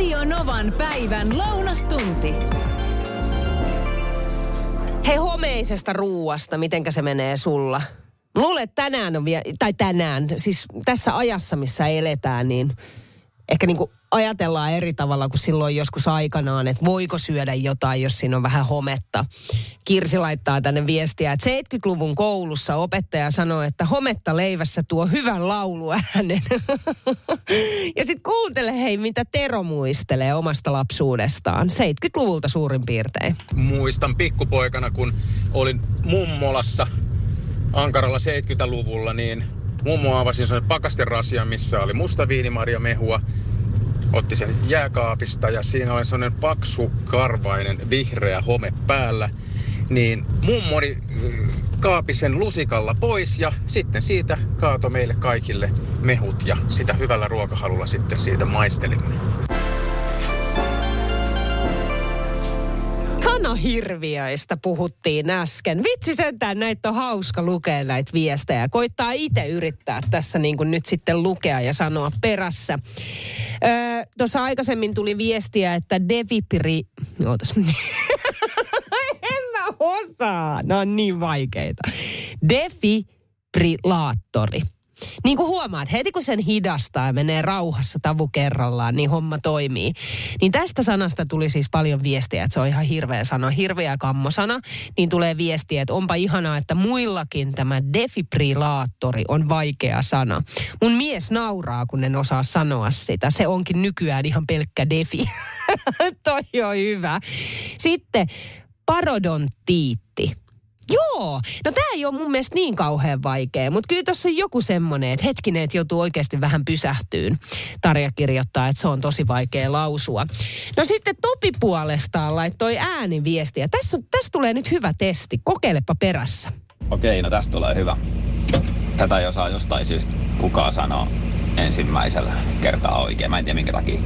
Radio Novan päivän lounastunti. Hei, homeisesta ruuasta, mitenkä se menee sulla? Luulen, että tänään, siis tässä ajassa, missä eletään, niin ehkä niinku ajatellaan eri tavalla kuin silloin joskus aikanaan, että voiko syödä jotain, jos siinä on vähän hometta. Kirsi laittaa tänne viestiä, että 70-luvun koulussa opettaja sanoi, että hometta leivässä tuo hyvän lauluäänen. Ja sitten kuuntele, hei, mitä Tero muistelee omasta lapsuudestaan. 70-luvulta suurin piirtein. Muistan pikkupoikana, kun olin mummolassa Ankaralla 70-luvulla, niin mummo avasi sellainen pakasterasia, missä oli musta viinimarjamehua. Otti sen jääkaapista ja siinä oli sellainen paksukarvainen vihreä home päällä. Niin mummoni kaapi sen lusikalla pois ja sitten siitä kaatoi meille kaikille mehut ja sitä hyvällä ruokahalulla sitten siitä maistelimme. Sanohirviöistä puhuttiin äsken. Vitsi sentään, näitä on hauska lukea näitä viestejä. Koittaa itse yrittää tässä niin kuin nyt sitten lukea ja sanoa perässä. Tuossa aikaisemmin tuli viestiä, että devipiri... Ootas. En mä osaa. Nämä on niin vaikeita. Defibrillaattori. Niin kuin huomaat, heti kun sen hidastaa ja menee rauhassa tavu kerrallaan, niin homma toimii. Niin tästä sanasta tuli siis paljon viestiä, että se on ihan hirveä sana, hirveä kammosana. Niin tulee viestiä, että onpa ihanaa, että muillakin tämä defibrillaattori on vaikea sana. Mun mies nauraa, kun en osaa sanoa sitä. Se onkin nykyään ihan pelkkä defi. Toi on hyvä. Sitten parodonttiitti. Joo, no tää ei ole mun mielestä niin kauhean vaikea, mutta kyllä tossa on joku semmoinen, että hetkinen, että joutuu oikeasti vähän pysähtyyn. Tarja kirjoittaa, että se on tosi vaikea lausua. No sitten Topi puolestaan laittoi ääniviestiä. Tässä tulee nyt hyvä testi, kokeilepa perässä. Okei, no tästä tulee hyvä. Tätä ei osaa jostain syystä kukaan sanoa ensimmäisellä kertaa oikein. Mä en tiedä minkä takia.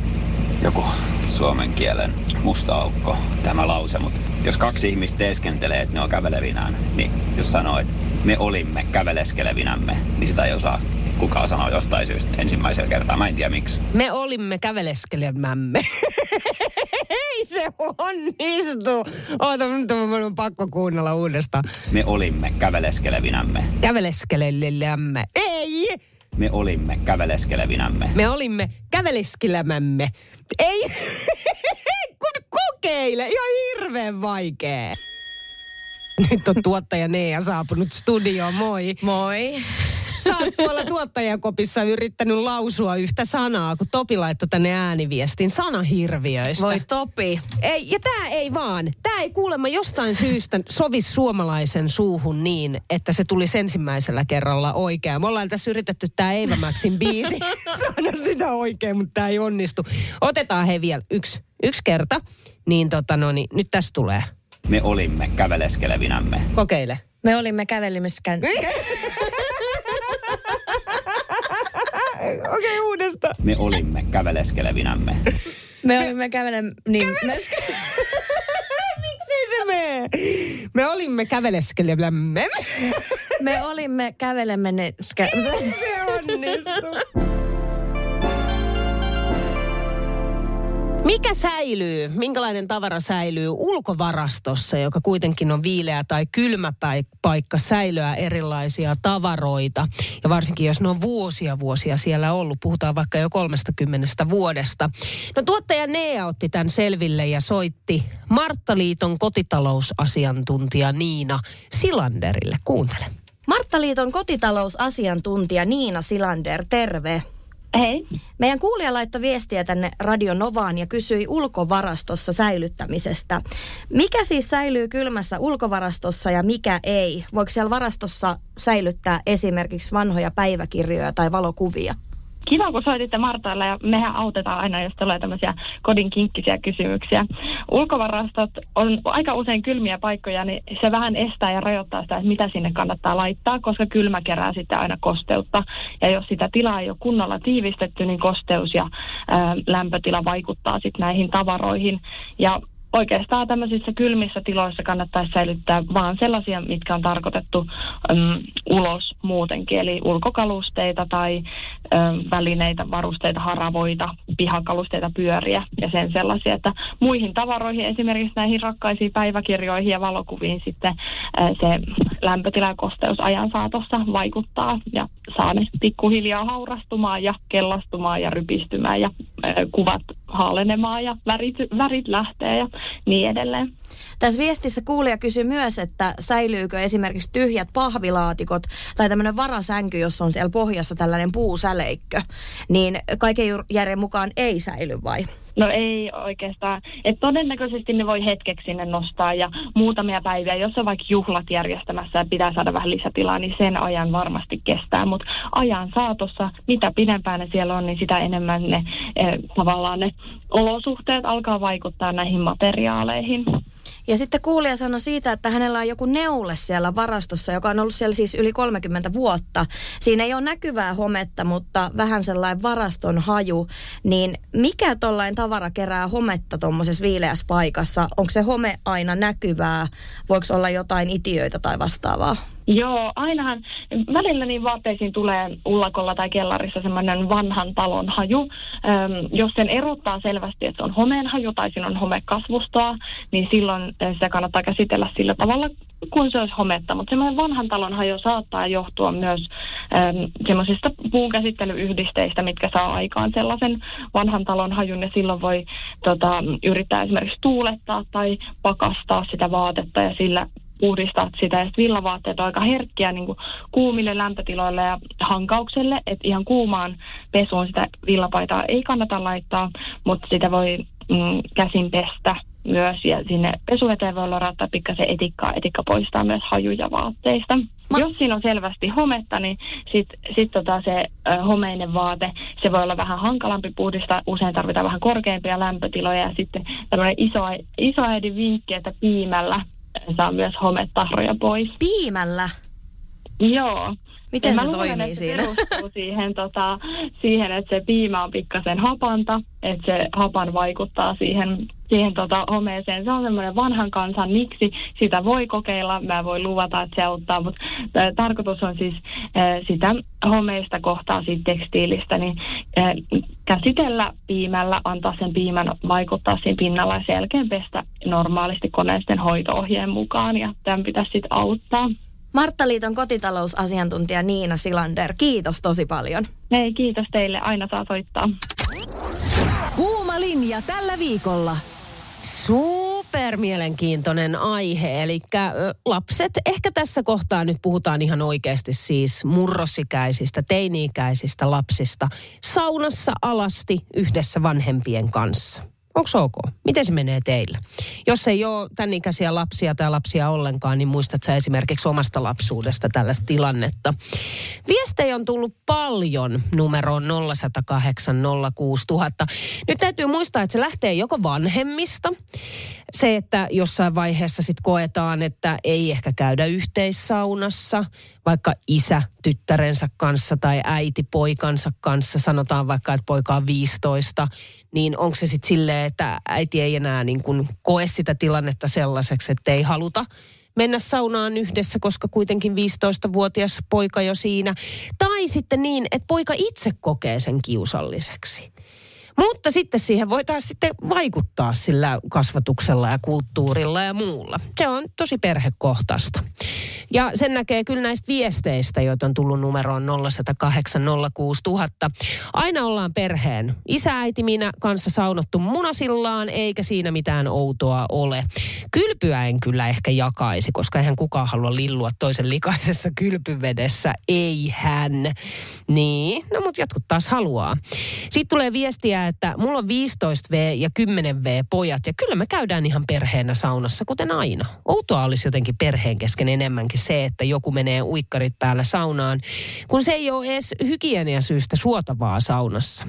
Joku suomen kielen musta aukko, tämä lause, mutta jos kaksi ihmistä teeskentelee, että ne on kävelevinään, niin jos sanoo, että me olimme käveleskelevinämme, niin sitä ei osaa kukaan sanoa jostain syystä ensimmäisellä kertaa. Mä en tiedä miksi. Me olimme käveleskelemämme. Ei se onnistu. Oota, nyt on pakko kuunnella uudestaan. Me olimme käveleskelevinämme. Käveleskelevinämme. Ei! Me olimme käveleskelevinämme. Me olimme käveleskelemämme. Ei, kun kokeile. Ihan hirveän vaikea. Nyt on tuottaja Nea saapunut studioon. Moi. Moi. Sä oot tuolla tuottajakopissa yrittänyt lausua yhtä sanaa, kun Topi laittoi tänne ääniviestin sanahirviöistä. Voi Topi. Ei, ja tää ei kuulemma jostain syystä sovi suomalaisen suuhun niin, että se tulisi ensimmäisellä kerralla oikein. Me ollaan tässä yritetty tää Eivä Maxin biisi sanoa sitä oikein, mutta tää ei onnistu. Otetaan hei vielä yksi kerta, niin nyt tässä tulee. Me olimme käveleskelevinämme. Kokeile. Me olimme kävelimäskään... Okei, uudestaan. Me olimme käveleskelevinämme. Me olimme Miksei se mene? Me olimme käveleskelevinämme. Me olimme kävelemme. Se onnistuu. Mikä säilyy, minkälainen tavara säilyy ulkovarastossa, joka kuitenkin on viileä tai kylmä paikka säilyä erilaisia tavaroita? Ja varsinkin, jos ne on vuosia siellä ollut, puhutaan vaikka jo 30 vuodesta. No tuottaja Nea otti tämän selville ja soitti Marttaliiton kotitalousasiantuntija Niina Silanderille. Kuuntele. Marttaliiton kotitalousasiantuntija Niina Silander, terve. Hei. Meidän kuulija laittoi viestiä tänne Radio Novaan ja kysyi ulkovarastossa säilyttämisestä. Mikä siis säilyy kylmässä ulkovarastossa ja mikä ei? Voiko siellä varastossa säilyttää esimerkiksi vanhoja päiväkirjoja tai valokuvia? Kiva, kun soititte Martaille ja mehän autetaan aina, jos tulee tämmöisiä kodin kinkkisiä kysymyksiä. Ulkovarastot on aika usein kylmiä paikkoja, niin se vähän estää ja rajoittaa sitä, että mitä sinne kannattaa laittaa, koska kylmä kerää sitten aina kosteutta. Ja jos sitä tilaa ei ole kunnolla tiivistetty, niin kosteus ja lämpötila vaikuttaa sitten näihin tavaroihin. Ja oikeastaan tämmöisissä kylmissä tiloissa kannattaisi säilyttää vaan sellaisia, mitkä on tarkoitettu ulos muutenkin, eli ulkokalusteita tai välineitä, varusteita, haravoita, pihakalusteita, pyöriä ja sen sellaisia, että muihin tavaroihin, esimerkiksi näihin rakkaisiin päiväkirjoihin ja valokuviin sitten se lämpötila ja kosteus ajan saatossa vaikuttaa ja saa ne pikkuhiljaa haurastumaan ja kellastumaan ja rypistymään ja kuvat haalenemaan ja värit lähtee ja niin edelleen. Tässä viestissä kuulija kysyi myös, että säilyykö esimerkiksi tyhjät pahvilaatikot tai tämmöinen varasänky, jos on siellä pohjassa tällainen puusäleikkö, niin kaiken järjen mukaan ei säily vai? No ei oikeastaan. Et todennäköisesti ne voi hetkeksi sinne nostaa ja muutamia päiviä, jos on vaikka juhlat järjestämässä ja pitää saada vähän lisätilaa, niin sen ajan varmasti kestää. Mutta ajan saatossa, mitä pidempään ne siellä on, niin sitä enemmän ne tavallaan ne olosuhteet alkaa vaikuttaa näihin materiaaleihin. Ja sitten kuulija sanoi siitä, että hänellä on joku neule siellä varastossa, joka on ollut siellä siis yli 30 vuotta. Siinä ei ole näkyvää hometta, mutta vähän sellainen varaston haju. Niin mikä tollainen tavara kerää hometta tuommoisessa viileässä paikassa? Onko se home aina näkyvää? Voiko olla jotain itiöitä tai vastaavaa? Joo, ainahan välillä niin vaatteisiin tulee ullakolla tai kellarissa semmoinen vanhan talon haju. Jos sen erottaa selvästi, että se on homeen haju tai siinä on homekasvustoa, niin silloin sitä kannattaa käsitellä sillä tavalla, kun se olisi hometta. Mutta semmoinen vanhan talon haju saattaa johtua myös semmoisista puunkäsittelyyhdisteistä, mitkä saa aikaan sellaisen vanhan talon hajun. Ja silloin voi yrittää esimerkiksi tuulettaa tai pakastaa sitä vaatetta ja sillä puhdistaa sitä, ja villavaatteet on aika herkkiä niin kuin kuumille lämpötiloille ja hankaukselle, että ihan kuumaan pesuun sitä villapaitaa ei kannata laittaa, mutta sitä voi käsin pestä myös, ja sinne pesuveteen voi laittaa pikkasen etikka poistaa myös hajuja vaatteista. Jos siinä on selvästi hometta, niin sit se homeinen vaate, se voi olla vähän hankalampi puhdistaa. Usein tarvitaan vähän korkeampia lämpötiloja, ja sitten tämmöinen isoäidin vinkki, että piimällä saa myös hometahroja pois. Piimällä? Joo. Miten se toimii siinä? Mä luulen, että se perustuu siihen, että se piimä on pikkasen hapanta, että se hapan vaikuttaa siihen homeeseen. Se on semmoinen vanhan kansan niksi. Sitä voi kokeilla. Mä voin luvata, että se auttaa, mutta tarkoitus on siis sitä homeista kohtaa siitä tekstiilistä, niin käsitellä piimällä, antaa sen piimän vaikuttaa siinä pinnalla ja sen jälkeen pestä normaalisti koneisten hoito-ohjeen mukaan, ja tämän pitäisi sitten auttaa. Marttaliiton kotitalousasiantuntija Niina Silander, kiitos tosi paljon. Hei, kiitos teille. Aina saa soittaa. Kuuma linja tällä viikolla. Super mielenkiintoinen aihe, eli lapset, ehkä tässä kohtaa nyt puhutaan ihan oikeasti siis murrosikäisistä, teini-ikäisistä lapsista saunassa alasti yhdessä vanhempien kanssa. Onko se ok? Miten se menee teillä? Jos ei ole tämän ikäisiä lapsia tai lapsia ollenkaan, niin muistat sä esimerkiksi omasta lapsuudesta tällaista tilannetta. Viestejä on tullut paljon numeroon 0806000. Nyt täytyy muistaa, että se lähtee joko vanhemmista. Se, että jossain vaiheessa sit koetaan, että ei ehkä käydä yhteissaunassa, vaikka isä tyttärensä kanssa tai äiti poikansa kanssa, sanotaan vaikka, että poika on 15, niin onko se sitten silleen, että äiti ei enää niin kuin koe sitä tilannetta sellaiseksi, että ei haluta mennä saunaan yhdessä, koska kuitenkin 15-vuotias poika jo siinä. Tai sitten niin, että poika itse kokee sen kiusalliseksi. Mutta sitten siihen voi taas sitten vaikuttaa sillä kasvatuksella ja kulttuurilla ja muulla. Se on tosi perhekohtaista. Ja sen näkee kyllä näistä viesteistä, joita on tullut numeroon 0806000. Aina ollaan perheen isä, äiti, minä kanssa saunottu munasillaan, eikä siinä mitään outoa ole. Kylpyä en kyllä ehkä jakaisi, koska eihän kukaan halua lillua toisen likaisessa kylpyvedessä. Eihän. Niin, no mut jotkut taas haluaa. Sitten tulee viestiä, että mulla on 15V ja 10V pojat ja kyllä me käydään ihan perheenä saunassa, kuten aina. Outoa olisi jotenkin perheen kesken enemmänkin se, että joku menee uikkarit päällä saunaan, kun se ei ole edes hygieniasyystä suotavaa saunassa.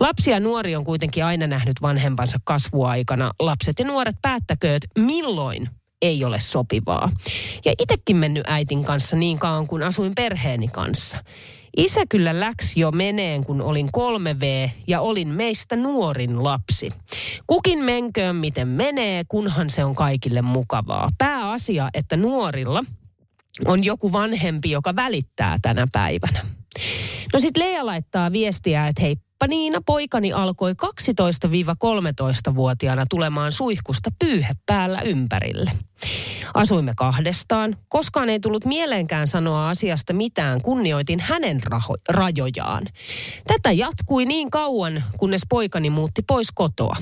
Lapsi ja nuori on kuitenkin aina nähnyt vanhempansa kasvuaikana. Lapset ja nuoret päättäkööt, milloin ei ole sopivaa. Ja itsekin mennyt äitin kanssa niin kauan, kun asuin perheeni kanssa. Isä kyllä läksi jo meneen, kun olin 3V ja olin meistä nuorin lapsi. Kukin menköön miten menee, kunhan se on kaikille mukavaa. Pääasia, että nuorilla on joku vanhempi, joka välittää tänä päivänä. No sit Leija laittaa viestiä, että heippa Niina, poikani alkoi 12-13-vuotiaana tulemaan suihkusta pyyhe päällä ympärille. Asuimme kahdestaan. Koskaan ei tullut mieleenkään sanoa asiasta mitään, kunnioitin hänen rajojaan. Tätä jatkui niin kauan, kunnes poikani muutti pois kotoa.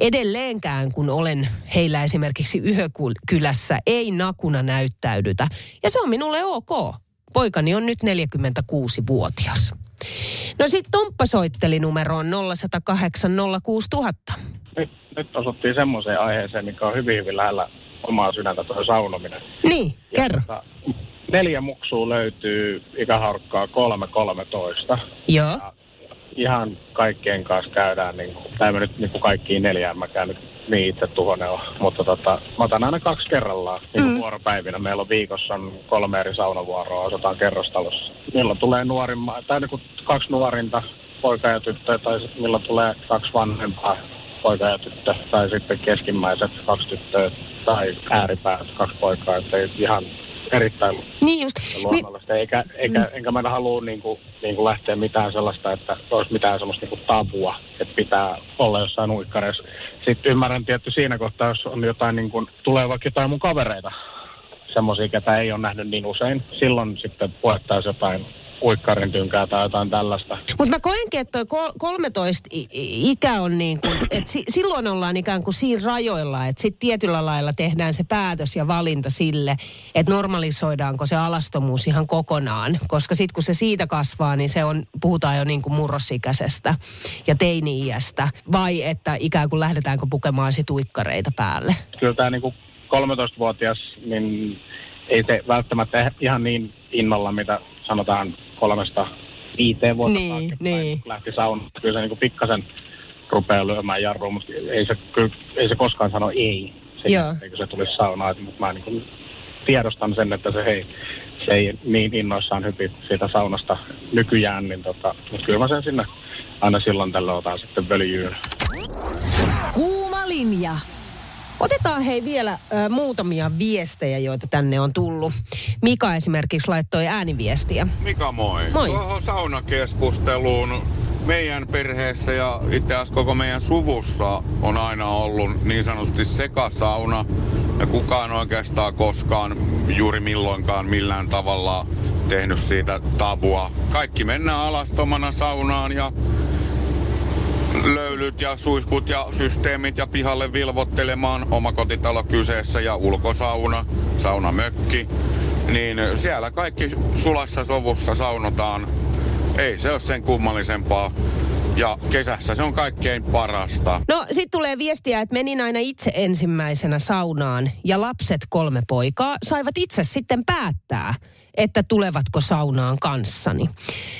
Edelleenkään, kun olen heillä esimerkiksi yökylässä, ei nakuna näyttäydytä. Ja se on minulle ok. Poikani on nyt 46-vuotias. No sit Tomppa soitteli numeroon 0806000. Nyt osuttiin semmoiseen aiheeseen, mikä on hyvin, hyvin lähellä omaa sydäntä, tuo saunominen. Niin, kerro. 4 muksua löytyy ikähaarukkaa 3-13. Joo. Ja ihan kaikkien kanssa käydään, näemme nyt kaikkiin 4, mä käyn nyt niin itse tuhonen on. Mutta mä otan aina 2 kerrallaan vuoropäivinä. Meillä on viikossa 3 eri saunavuoroa, osataan kerrostalossa. Milloin tulee nuorimmaa, tai 2 nuorinta, poika ja tyttö, tai sitten milloin tulee 2 vanhempaa, poika ja tyttö, tai sitten keskimmäiset 2 tyttöä, tai ääripäät 2 poikaa, että ihan erittäin niin just, luonnollista. Enkä mä halua niinku lähteä mitään sellaista, että olisi mitään sellaista tabua, että pitää olla jossain uikkareissa. Sitten ymmärrän tietty siinä kohtaa, jos on jotain, tulee vaikka jotain mun kavereita, semmoisia, ketä ei ole nähnyt niin usein. Silloin sitten puettaisiin jotain uikkarin tynkää tai jotain tällaista. Mutta mä koenkin, että toi 13 ikä on että silloin ollaan ikään kuin siinä rajoilla, että sitten tietyllä lailla tehdään se päätös ja valinta sille, että normalisoidaanko se alastomuus ihan kokonaan, koska sitten kun se siitä kasvaa, niin se on, puhutaan jo murrosikäisestä ja teini-iästä, vai että ikään kuin lähdetäänkö pukemaan sit uikkareita päälle? Kyllä tämä 13-vuotias, niin ei se välttämättä ihan niin innolla, mitä sanotaan 3-5 vuotta niin. Lähti saunaan. Kyllä se pikkasen rupeaa lyömään jarruun, mutta ei se koskaan sano ei. Eikö se tulisi saunaan, mutta mä tiedostan sen, että se ei niin innoissaan hypi siitä saunasta nykyään. Mutta kyllä mä sen sinne aina silloin tällöin otan sitten völjyyn. Kuuma linja. Otetaan vielä muutamia viestejä, joita tänne on tullut. Mika esimerkiksi laittoi ääniviestiä. Mika, moi. Moi. Tuohon saunakeskusteluun meidän perheessä ja itse asiassa koko meidän suvussa on aina ollut niin sanotusti sekasauna. Ja kukaan oikeastaan koskaan juuri milloinkaan millään tavalla tehnyt siitä tabua. Kaikki mennään alastomana saunaan ja löylyt ja suihkut ja systeemit ja pihalle vilvoittelemaan, omakotitalo kyseessä ja ulkosauna, saunamökki, niin siellä kaikki sulassa sovussa saunotaan. Ei se ole sen kummallisempaa. Ja kesässä se on kaikkein parasta. No sit tulee viestiä, että menin aina itse ensimmäisenä saunaan ja lapset 3 poikaa saivat itse sitten päättää, että tulevatko saunaan kanssani.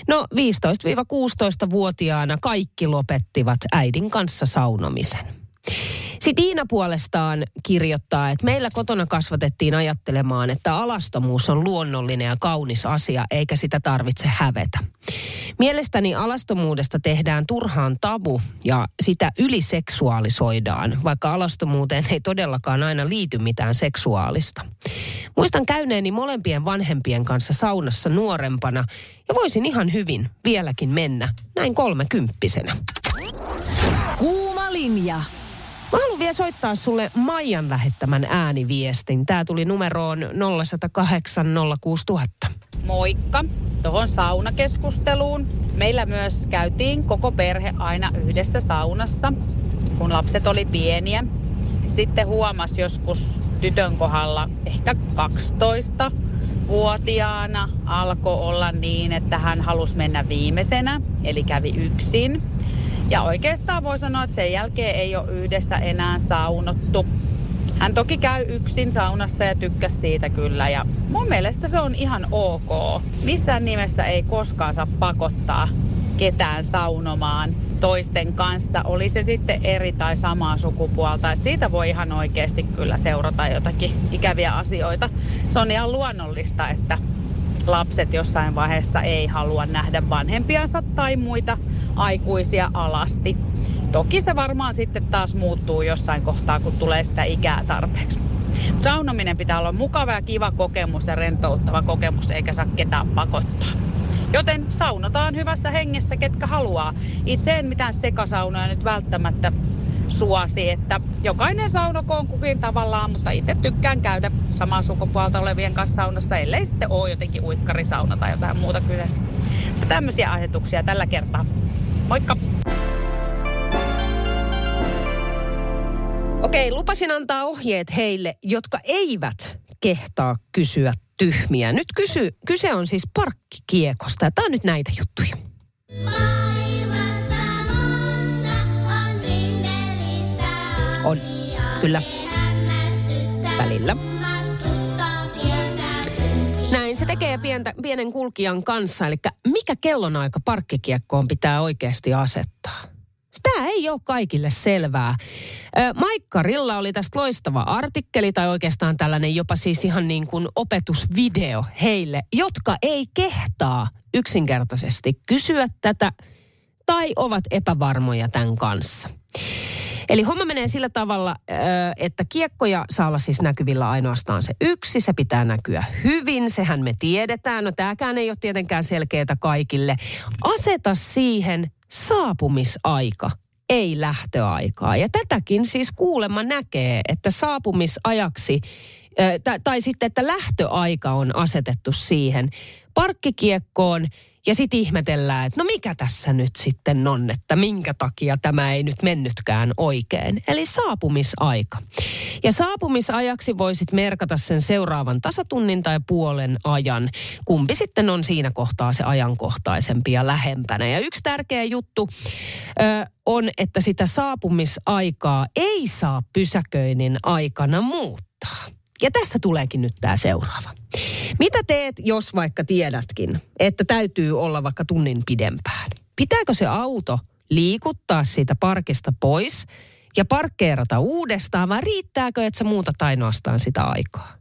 No 15-16-vuotiaana kaikki lopettivat äidin kanssa saunomisen. Sitten Iina puolestaan kirjoittaa, että meillä kotona kasvatettiin ajattelemaan, että alastomuus on luonnollinen ja kaunis asia, eikä sitä tarvitse hävetä. Mielestäni alastomuudesta tehdään turhaan tabu ja sitä yliseksuaalisoidaan, vaikka alastomuuteen ei todellakaan aina liity mitään seksuaalista. Muistan käyneeni molempien vanhempien kanssa saunassa nuorempana ja voisin ihan hyvin vieläkin mennä näin 30-vuotiaana. Kuuma linja. Mä haluan vielä soittaa sulle Maijan lähettämän ääniviestin. Tää tuli numeroon 0806000. Moikka. Tuohon saunakeskusteluun. Meillä myös käytiin koko perhe aina yhdessä saunassa, kun lapset oli pieniä. Sitten huomasi joskus tytön kohdalla ehkä 12-vuotiaana alkoi olla niin, että hän halusi mennä viimeisenä, eli kävi yksin. Ja oikeastaan voi sanoa, että sen jälkeen ei ole yhdessä enää saunottu. Hän toki käy yksin saunassa ja tykkäsi siitä kyllä. Ja mun mielestä se on ihan ok. Missään nimessä ei koskaan saa pakottaa ketään saunomaan toisten kanssa. Oli se sitten eri tai samaa sukupuolta. Et siitä voi ihan oikeasti kyllä seurata jotakin ikäviä asioita. Se on ihan luonnollista, että lapset jossain vaiheessa ei halua nähdä vanhempiansa tai muita aikuisia alasti. Toki se varmaan sitten taas muuttuu jossain kohtaa, kun tulee sitä ikää tarpeeksi. Saunominen pitää olla mukava ja kiva kokemus ja rentouttava kokemus, eikä saa ketään pakottaa. Joten saunotaan hyvässä hengessä, ketkä haluaa. Itse en mitään sekasaunoja nyt välttämättä suosi, että jokainen saunokoon kukin tavallaan, mutta itse tykkään käydä samaa sukupuolta olevien kanssa saunassa, ellei sitten ole jotenkin uikkarisauna tai jotain muuta kyseessä. Tämmöisiä ajatuksia tällä kertaa. Moikka! Okei, lupasin antaa ohjeet heille, jotka eivät kehtaa kysyä tyhmiä. Nyt kyse on siis parkkikiekosta ja tää on nyt näitä juttuja. On, kyllä. Välillä. Näin se tekee pienen kulkijan kanssa, eli mikä kellonaika parkkikiekkoon pitää oikeasti asettaa? Tämä ei ole kaikille selvää. Maikkarilla oli tästä loistava artikkeli, tai oikeastaan tällainen jopa siis ihan niin kuin opetusvideo heille, jotka ei kehtaa yksinkertaisesti kysyä tätä, tai ovat epävarmoja tämän kanssa. Eli homma menee sillä tavalla, että kiekkoja saa olla siis näkyvillä ainoastaan se yksi. Se pitää näkyä hyvin, sehän me tiedetään. No tääkään ei ole tietenkään selkeätä kaikille. Aseta siihen saapumisaika, ei lähtöaikaa. Ja tätäkin siis kuulemma näkee, että saapumisajaksi, tai sitten että lähtöaika on asetettu siihen parkkikiekkoon. Ja sitten ihmetellään, että no mikä tässä nyt sitten on, että minkä takia tämä ei nyt mennytkään oikein. Eli saapumisaika. Ja saapumisajaksi voisit merkata sen seuraavan tasatunnin tai puolen ajan. Kumpi sitten on siinä kohtaa se ajankohtaisempi ja lähempänä. Ja yksi tärkeä juttu on, että sitä saapumisaikaa ei saa pysäköinnin aikana muuttaa. Ja tässä tuleekin nyt tämä seuraava. Mitä teet, jos vaikka tiedätkin, että täytyy olla vaikka tunnin pidempään? Pitääkö se auto liikuttaa siitä parkista pois ja parkkeerata uudestaan, vai riittääkö, että sä muutat ainoastaan sitä aikaa?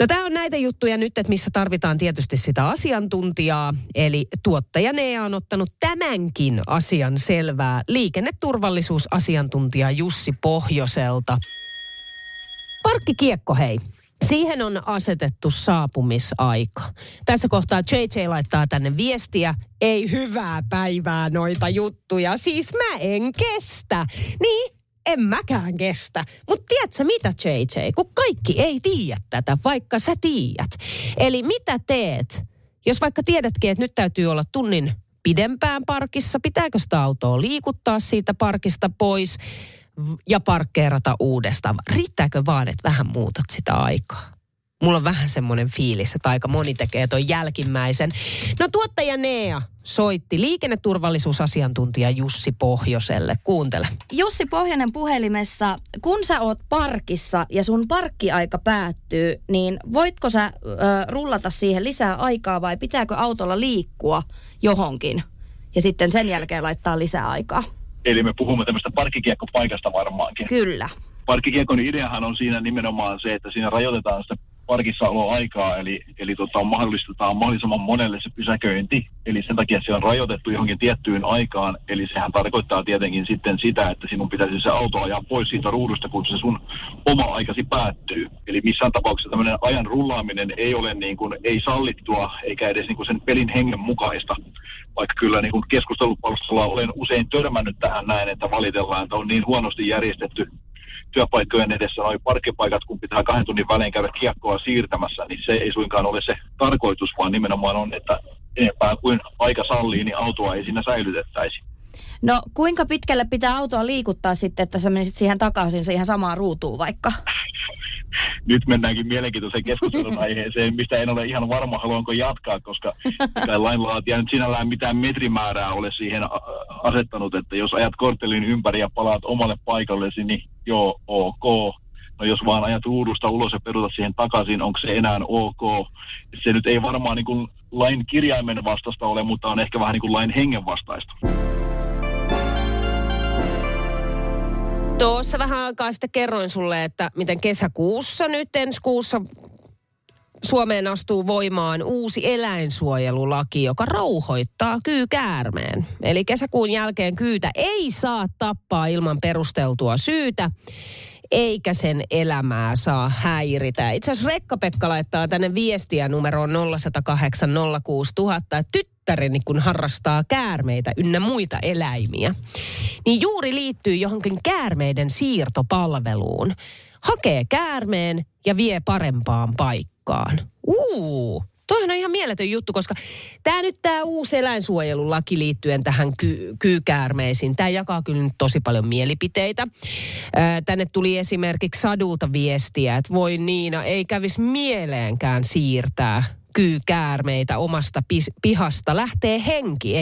No tämä on näitä juttuja nyt, että missä tarvitaan tietysti sitä asiantuntijaa. Eli tuottaja Nea on ottanut tämänkin asian selvää liikenneturvallisuusasiantuntija Jussi Pohjoiselta. Parkkikiekko, hei. Siihen on asetettu saapumisaika. Tässä kohtaa JJ laittaa tänne viestiä. Ei hyvää päivää noita juttuja. Siis mä en kestä. Niin, en mäkään kestä. Mutta tiedätkö mitä JJ, kun kaikki ei tiedä tätä, vaikka sä tiedät. Eli mitä teet, jos vaikka tiedätkin, että nyt täytyy olla tunnin pidempään parkissa. Pitääkö sitä autoa liikuttaa siitä parkista pois? Ja parkkeerata uudestaan. Riittääkö vaan, että vähän muutat sitä aikaa? Mulla on vähän semmoinen fiilis, että aika moni tekee ton jälkimmäisen. No tuottaja Nea soitti liikenneturvallisuusasiantuntija Jussi Pohjoiselle. Kuuntele. Jussi Pohjoinen puhelimessa. Kun sä oot parkissa ja sun parkkiaika päättyy, niin voitko sä rullata siihen lisää aikaa vai pitääkö autolla liikkua johonkin? Ja sitten sen jälkeen laittaa lisää aikaa. Eli me puhumme tämmöistä parkkikiekkopaikasta varmaankin. Kyllä. Parkkikiekon ideahan on siinä nimenomaan se, että siinä rajoitetaan sitä parkissaoloaikaa, eli mahdollistetaan mahdollisimman monelle se pysäköinti. Eli sen takia se on rajoitettu johonkin tiettyyn aikaan, eli sehän tarkoittaa tietenkin sitten sitä, että sinun pitäisi se auto ajaa pois siitä ruudusta, kun se sun oma aikasi päättyy. Eli missään tapauksessa tämmöinen ajan rullaaminen ei ole niin kuin, ei sallittua, eikä edes niin kuin sen pelin hengen mukaista. Vaikka kyllä niin kuin keskustelupalstalla olen usein törmännyt tähän näin, että valitellaan, että on niin huonosti järjestetty työpaikkojen edessä noi parkkipaikat, kun pitää 2 tunnin välein käydä kiekkoa siirtämässä, niin se ei suinkaan ole se tarkoitus, vaan nimenomaan on, että enempää kuin aika sallii, niin autoa ei siinä säilytettäisi. No kuinka pitkälle pitää autoa liikuttaa sitten, että sä menisit siihen takaisin siihen samaan ruutuun vaikka? Nyt mennäänkin mielenkiintoiseen keskustelun aiheeseen, mistä en ole ihan varma, haluanko jatkaa, koska lainlaatija nyt sinällään mitään metrimäärää ole siihen asettanut, että jos ajat korttelin ympäri ja palaat omalle paikallesi, niin joo, ok. No jos vaan ajat ruudusta ulos ja perutat siihen takaisin, onko se enää ok? Se nyt ei varmaan niin kuin lain kirjaimen vastaista ole, mutta on ehkä vähän niin kuin lain hengen vastaista. Tuossa vähän aikaa sitten kerroin sulle, että miten kesäkuussa nyt ensi kuussa Suomeen astuu voimaan uusi eläinsuojelulaki, joka rauhoittaa kyykäärmeen. Eli kesäkuun jälkeen kyytä ei saa tappaa ilman perusteltua syytä, eikä sen elämää saa häiritä. Itse asiassa Rekka-Pekka laittaa tänne viestiä numeroon 0806000, että tyttäreni kun harrastaa käärmeitä ynnä muita eläimiä, niin juuri liittyy johonkin käärmeiden siirtopalveluun. Hakee käärmeen ja vie parempaan paikkaan. Toihan on ihan mieletön juttu, koska tämä uusi eläinsuojelulaki liittyen tähän kyykäärmeisiin, tämä jakaa kyllä nyt tosi paljon mielipiteitä. Tänne tuli esimerkiksi Sadulta viestiä, että voi Niina, ei kävisi mieleenkään siirtää kyykäärmeitä omasta pihasta. Lähtee henki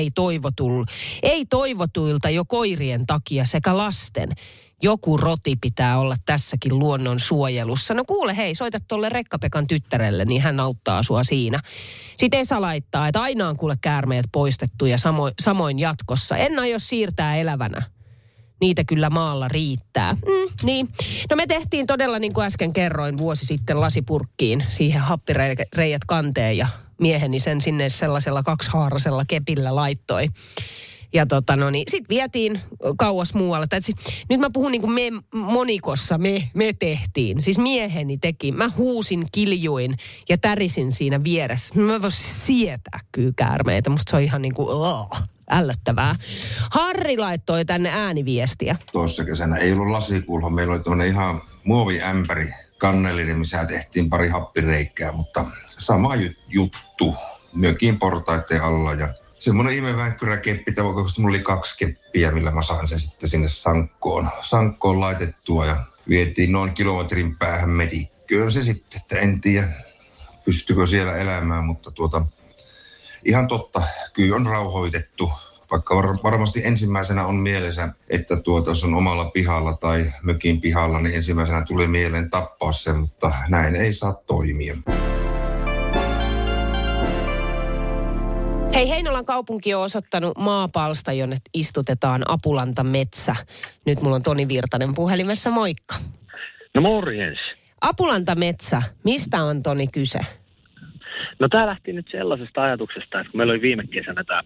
ei toivotuilta jo koirien takia sekä lasten. Joku roti pitää olla tässäkin luonnon suojelussa. No kuule hei, soita tolle Rekka-Pekan tyttärelle, niin hän auttaa sua siinä. Sitten Esa laittaa, että aina on kuule käärmeet poistettu ja samoin jatkossa. En aio siirtää elävänä. Niitä kyllä maalla riittää. Niin. No me tehtiin todella niin kuin äsken kerroin vuosi sitten lasipurkkiin siihen happireijät kanteen ja mieheni sen sinne sellaisella kaksihaarasella kepillä laittoi. Ja sit vietiin kauas muualle. Nyt mä puhun niin kuin me monikossa tehtiin. Siis mieheni teki. Mä huusin, kiljuin ja tärisin siinä vieressä. Mä voisin sietää kyykäärmeitä. Musta se on ihan niin kuin ällöttävää. Harri laittoi tänne ääniviestiä. Toissa kesänä ei ollut lasikulho. Meillä oli tämmöinen ihan muoviämpäri kannellinen, missä tehtiin pari happireikää. Mutta sama juttu. Myökin portaiden alla ja semmoinen imeväikkyräkeppi, tai mulla oli 2 keppiä, millä mä sain sen sitten sinne sankkoon laitettua ja vietiin noin kilometrin päähän medikköön se sitten, että en tiedä pystykö siellä elämään, mutta ihan totta, kyy on rauhoitettu, vaikka varmasti ensimmäisenä on mielessä, että jos on omalla pihalla tai mökin pihalla, niin ensimmäisenä tulee mieleen tappaa sen, mutta näin ei saa toimia. Hei, Heinolan kaupunki on osoittanut maapalsta, jonne istutetaan Apulantametsä. Nyt mulla on Toni Wirtanen puhelimessa, moikka. No morjens. Apulantametsä, mistä on Toni kyse? No tää lähti nyt sellaisesta ajatuksesta, että kun meillä oli viime kesänä tää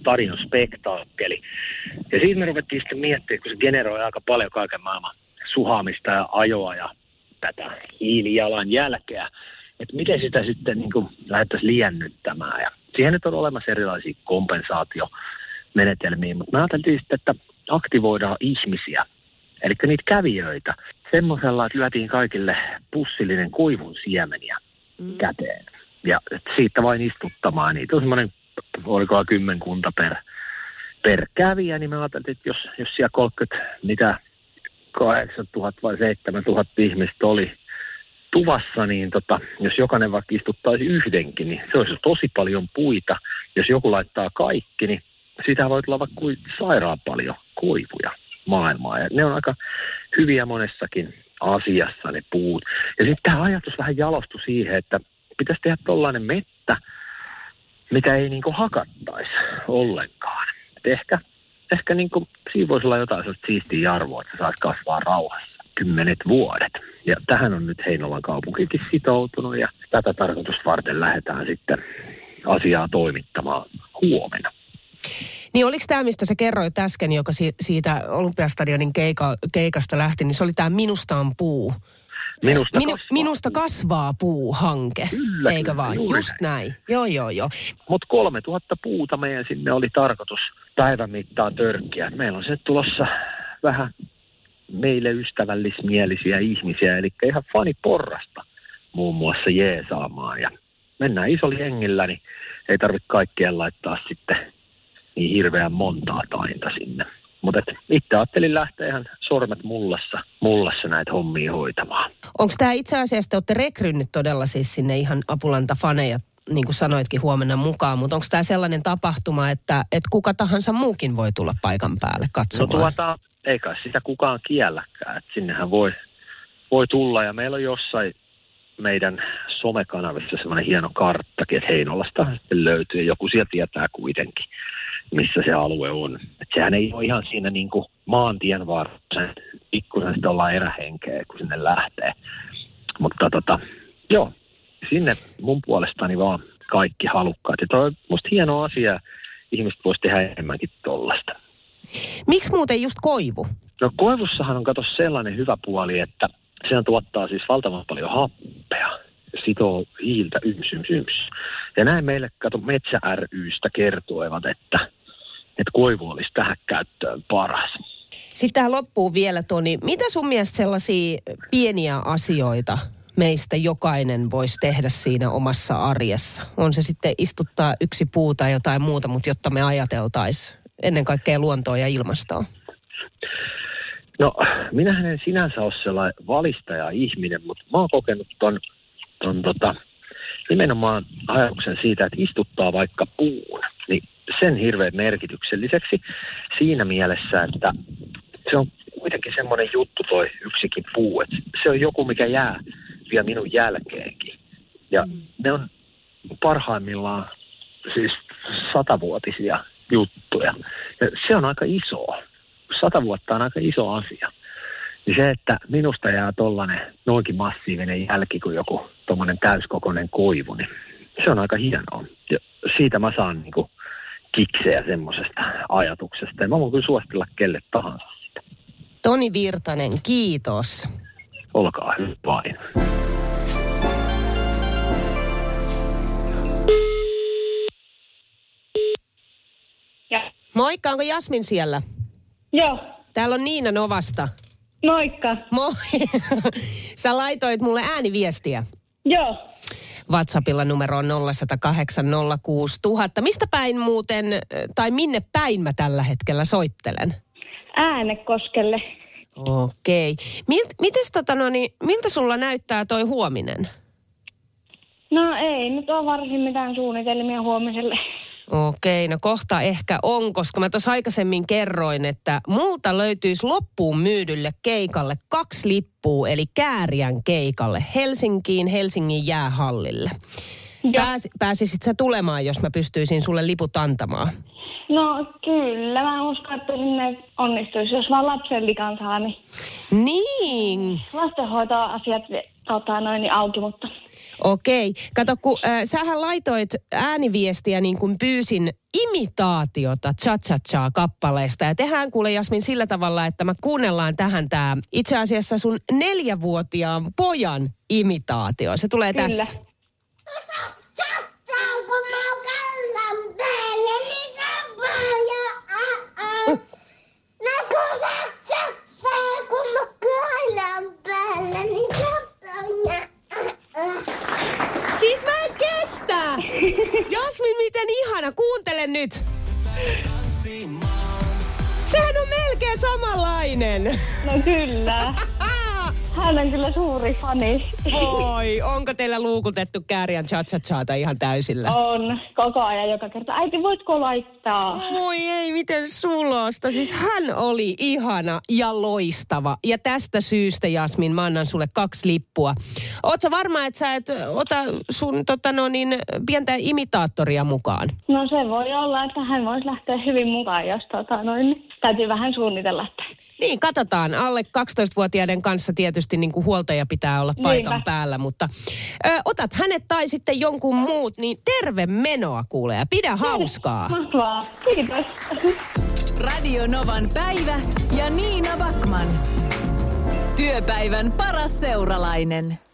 stadion spektaakkeli. Ja siitä me ruvettiin sitten miettimään, kun se generoi aika paljon kaiken maailman suhaamista ja ajoa ja tätä hiilijalanjälkeä. Että miten sitä sitten niin kuin lähdettäisiin liennyttämään ja siihen nyt on olemassa erilaisia kompensaatiomenetelmiä, mutta mä ajattelin sitten, että aktivoidaan ihmisiä, eli niitä kävijöitä, semmoisella, että lyötiin kaikille pussillinen koivun siemeniä käteen. Ja siitä vain istuttamaan niitä. On semmoinen, olikohan 10 per kävijä, niin mä ajattelin, että jos siellä 8000 vai 7000 ihmistä oli tuvassa, niin jos jokainen vaikka istuttaisi yhdenkin, niin se olisi tosi paljon puita. Jos joku laittaa kaikki, niin sitä voi tulla vaikka sairaan paljon koivuja maailmaa. Ja ne on aika hyviä monessakin asiassa ne puut. Ja sitten tämä ajatus vähän jalostui siihen, että pitäisi tehdä tollainen mettä, mitä ei niinku hakattaisi ollenkaan. Et ehkä niinku, siinä voisi olla jotain sellaista siistiä arvoa, että se saisi kasvaa rauhassa 10 vuodet. Ja tähän on nyt Heinolan kaupunkikin sitoutunut ja tätä tarkoitusta varten lähdetään sitten asiaa toimittamaan huomenna. Niin oliko tämä, mistä sä kerroit äsken, joka siitä Olympiastadionin keikasta lähti, niin se oli tämä Minusta on puu. Minusta kasvaa puu -hanke, eikö vaan? Just näin. Joo. Mutta 3000 puuta meidän sinne oli tarkoitus päivän mittaan törkkiä. Meillä on se tulossa vähän meille ystävällismielisiä ihmisiä, eli ihan faniporrasta muun muassa jeesaamaan. Ja mennään isolla jengillä, niin ei tarvitse kaikkien laittaa sitten niin hirveän montaa tainta sinne. Mutta itse ajattelin lähteä ihan sormet mullassa näitä hommia hoitamaan. Onko tämä itse asiassa, te olette rekrynnyt todella siis sinne ihan Apulanta-faneja, niin kuin sanoitkin huomenna mukaan, mutta onko tämä sellainen tapahtuma, että kuka tahansa muukin voi tulla paikan päälle katsomaan? No eikä sitä kukaan kielläkään, että sinnehän voi tulla. Ja meillä on jossain meidän somekanavissa semmoinen hieno karttakin, että Heinolastahan sitten löytyy. Ja joku siellä tietää kuitenkin, missä se alue on. Että sehän ei ole ihan siinä niin kuin maantien varten. Pikkusen sitten ollaan erähenkeä, kun sinne lähtee. Mutta joo, sinne mun puolestani vaan kaikki halukkaat. Ja toi on musta hieno asia. Ihmiset voisi tehdä enemmänkin tollaista. Miksi muuten just koivu? No koivussahan on kato sellainen hyvä puoli, että sehän tuottaa siis valtavan paljon happea. Sitoo hiiltä yms. Ja näin meille kato Metsä ry:stä kertoivat, että koivu olisi tähän käyttöön paras. Sitten tähän loppuun vielä, Toni. Mitä sun mielestä sellaisia pieniä asioita meistä jokainen voisi tehdä siinä omassa arjessa? On se sitten istuttaa yksi puu tai jotain muuta, mutta jotta me ajateltaisiin ennen kaikkea luontoa ja ilmastoa. No, minähän en sinänsä ole sellainen valistaja-ihminen, mutta mä oon kokenut ton nimenomaan ajatuksen siitä, että istuttaa vaikka puun, niin sen hirveän merkitykselliseksi siinä mielessä, että se on kuitenkin semmoinen juttu toi yksikin puu, että se on joku, mikä jää vielä minun jälkeenkin. Ja ne on parhaimmillaan siis 100-vuotisia juttuja. Ja se on aika isoa. 100 vuotta on aika iso asia. Niin se, että minusta jää tollainen noinkin massiivinen jälki kuin joku tommoinen täyskokoinen koivu, niin se on aika hienoa. Ja siitä mä saan niinku kiksejä semmoisesta ajatuksesta. Ja mä voin kyllä suositella kelle tahansa sitä. Toni Wirtanen, kiitos. Olkaa hyvä vain. Ja. Moikka, onko Jasmin siellä? Joo. Täällä on Niina Novasta. Moikka. Moi. Sä laitoit mulle ääniviestiä. Joo. WhatsAppilla numero on 0806000. Mistä päin muuten, tai minne päin mä tällä hetkellä soittelen? Äänekoskelle. Okei. Miltä sulla näyttää toi huominen? No ei nyt ole varsin mitään suunnitelmia huomiselle. Okei, no kohta ehkä on, koska mä tuossa aikaisemmin kerroin, että multa löytyisi loppuun myydylle keikalle 2 lippua, eli Käärijän keikalle Helsinkiin, Helsingin jäähallille. Pääsisit sä tulemaan, jos mä pystyisin sulle liput antamaan? No kyllä, mä uskon, että sinne onnistuisi, jos vaan lapsen likan saa, niin... Niin! Lastenhoitoasiat niin auki, mutta... Okei. Kato, kun sähän laitoit ääniviestiä niin kuin pyysin imitaatiota cha-cha-cha kappaleesta. Ja tehdään kuule Jasmin sillä tavalla, että mä kuunnellaan tähän tää itse asiassa sun 4-vuotiaan pojan imitaatio. Se tulee tässä. Kyllä. Siis mä en kestä! Jasmin, miten ihana! Kuuntele nyt! Sehän on melkein samanlainen! No kyllä. Hän on kyllä suuri fani. Oi, onko teillä luukutettu Käärijän cha-cha-chata ihan täysillä? On, koko ajan joka kerta. Äiti, voitko laittaa? Moi ei, miten sulosta. Siis hän oli ihana ja loistava. Ja tästä syystä, Jasmin, mä annan sulle 2 lippua. Ootko varma, että sä et ota sun pientä imitaattoria mukaan? No se voi olla, että hän voisi lähteä hyvin mukaan, jos täytyy vähän suunnitella, että... Niin, katsotaan. Alle 12-vuotiaiden kanssa tietysti niin kuin huoltaja pitää olla paikan päällä, mutta otat hänet tai sitten jonkun muut, niin terve menoa kuulee ja pidä hauskaa. Mahtavaa. Kiitos. Radio Novan päivä ja Niina Backman. Työpäivän paras seuralainen.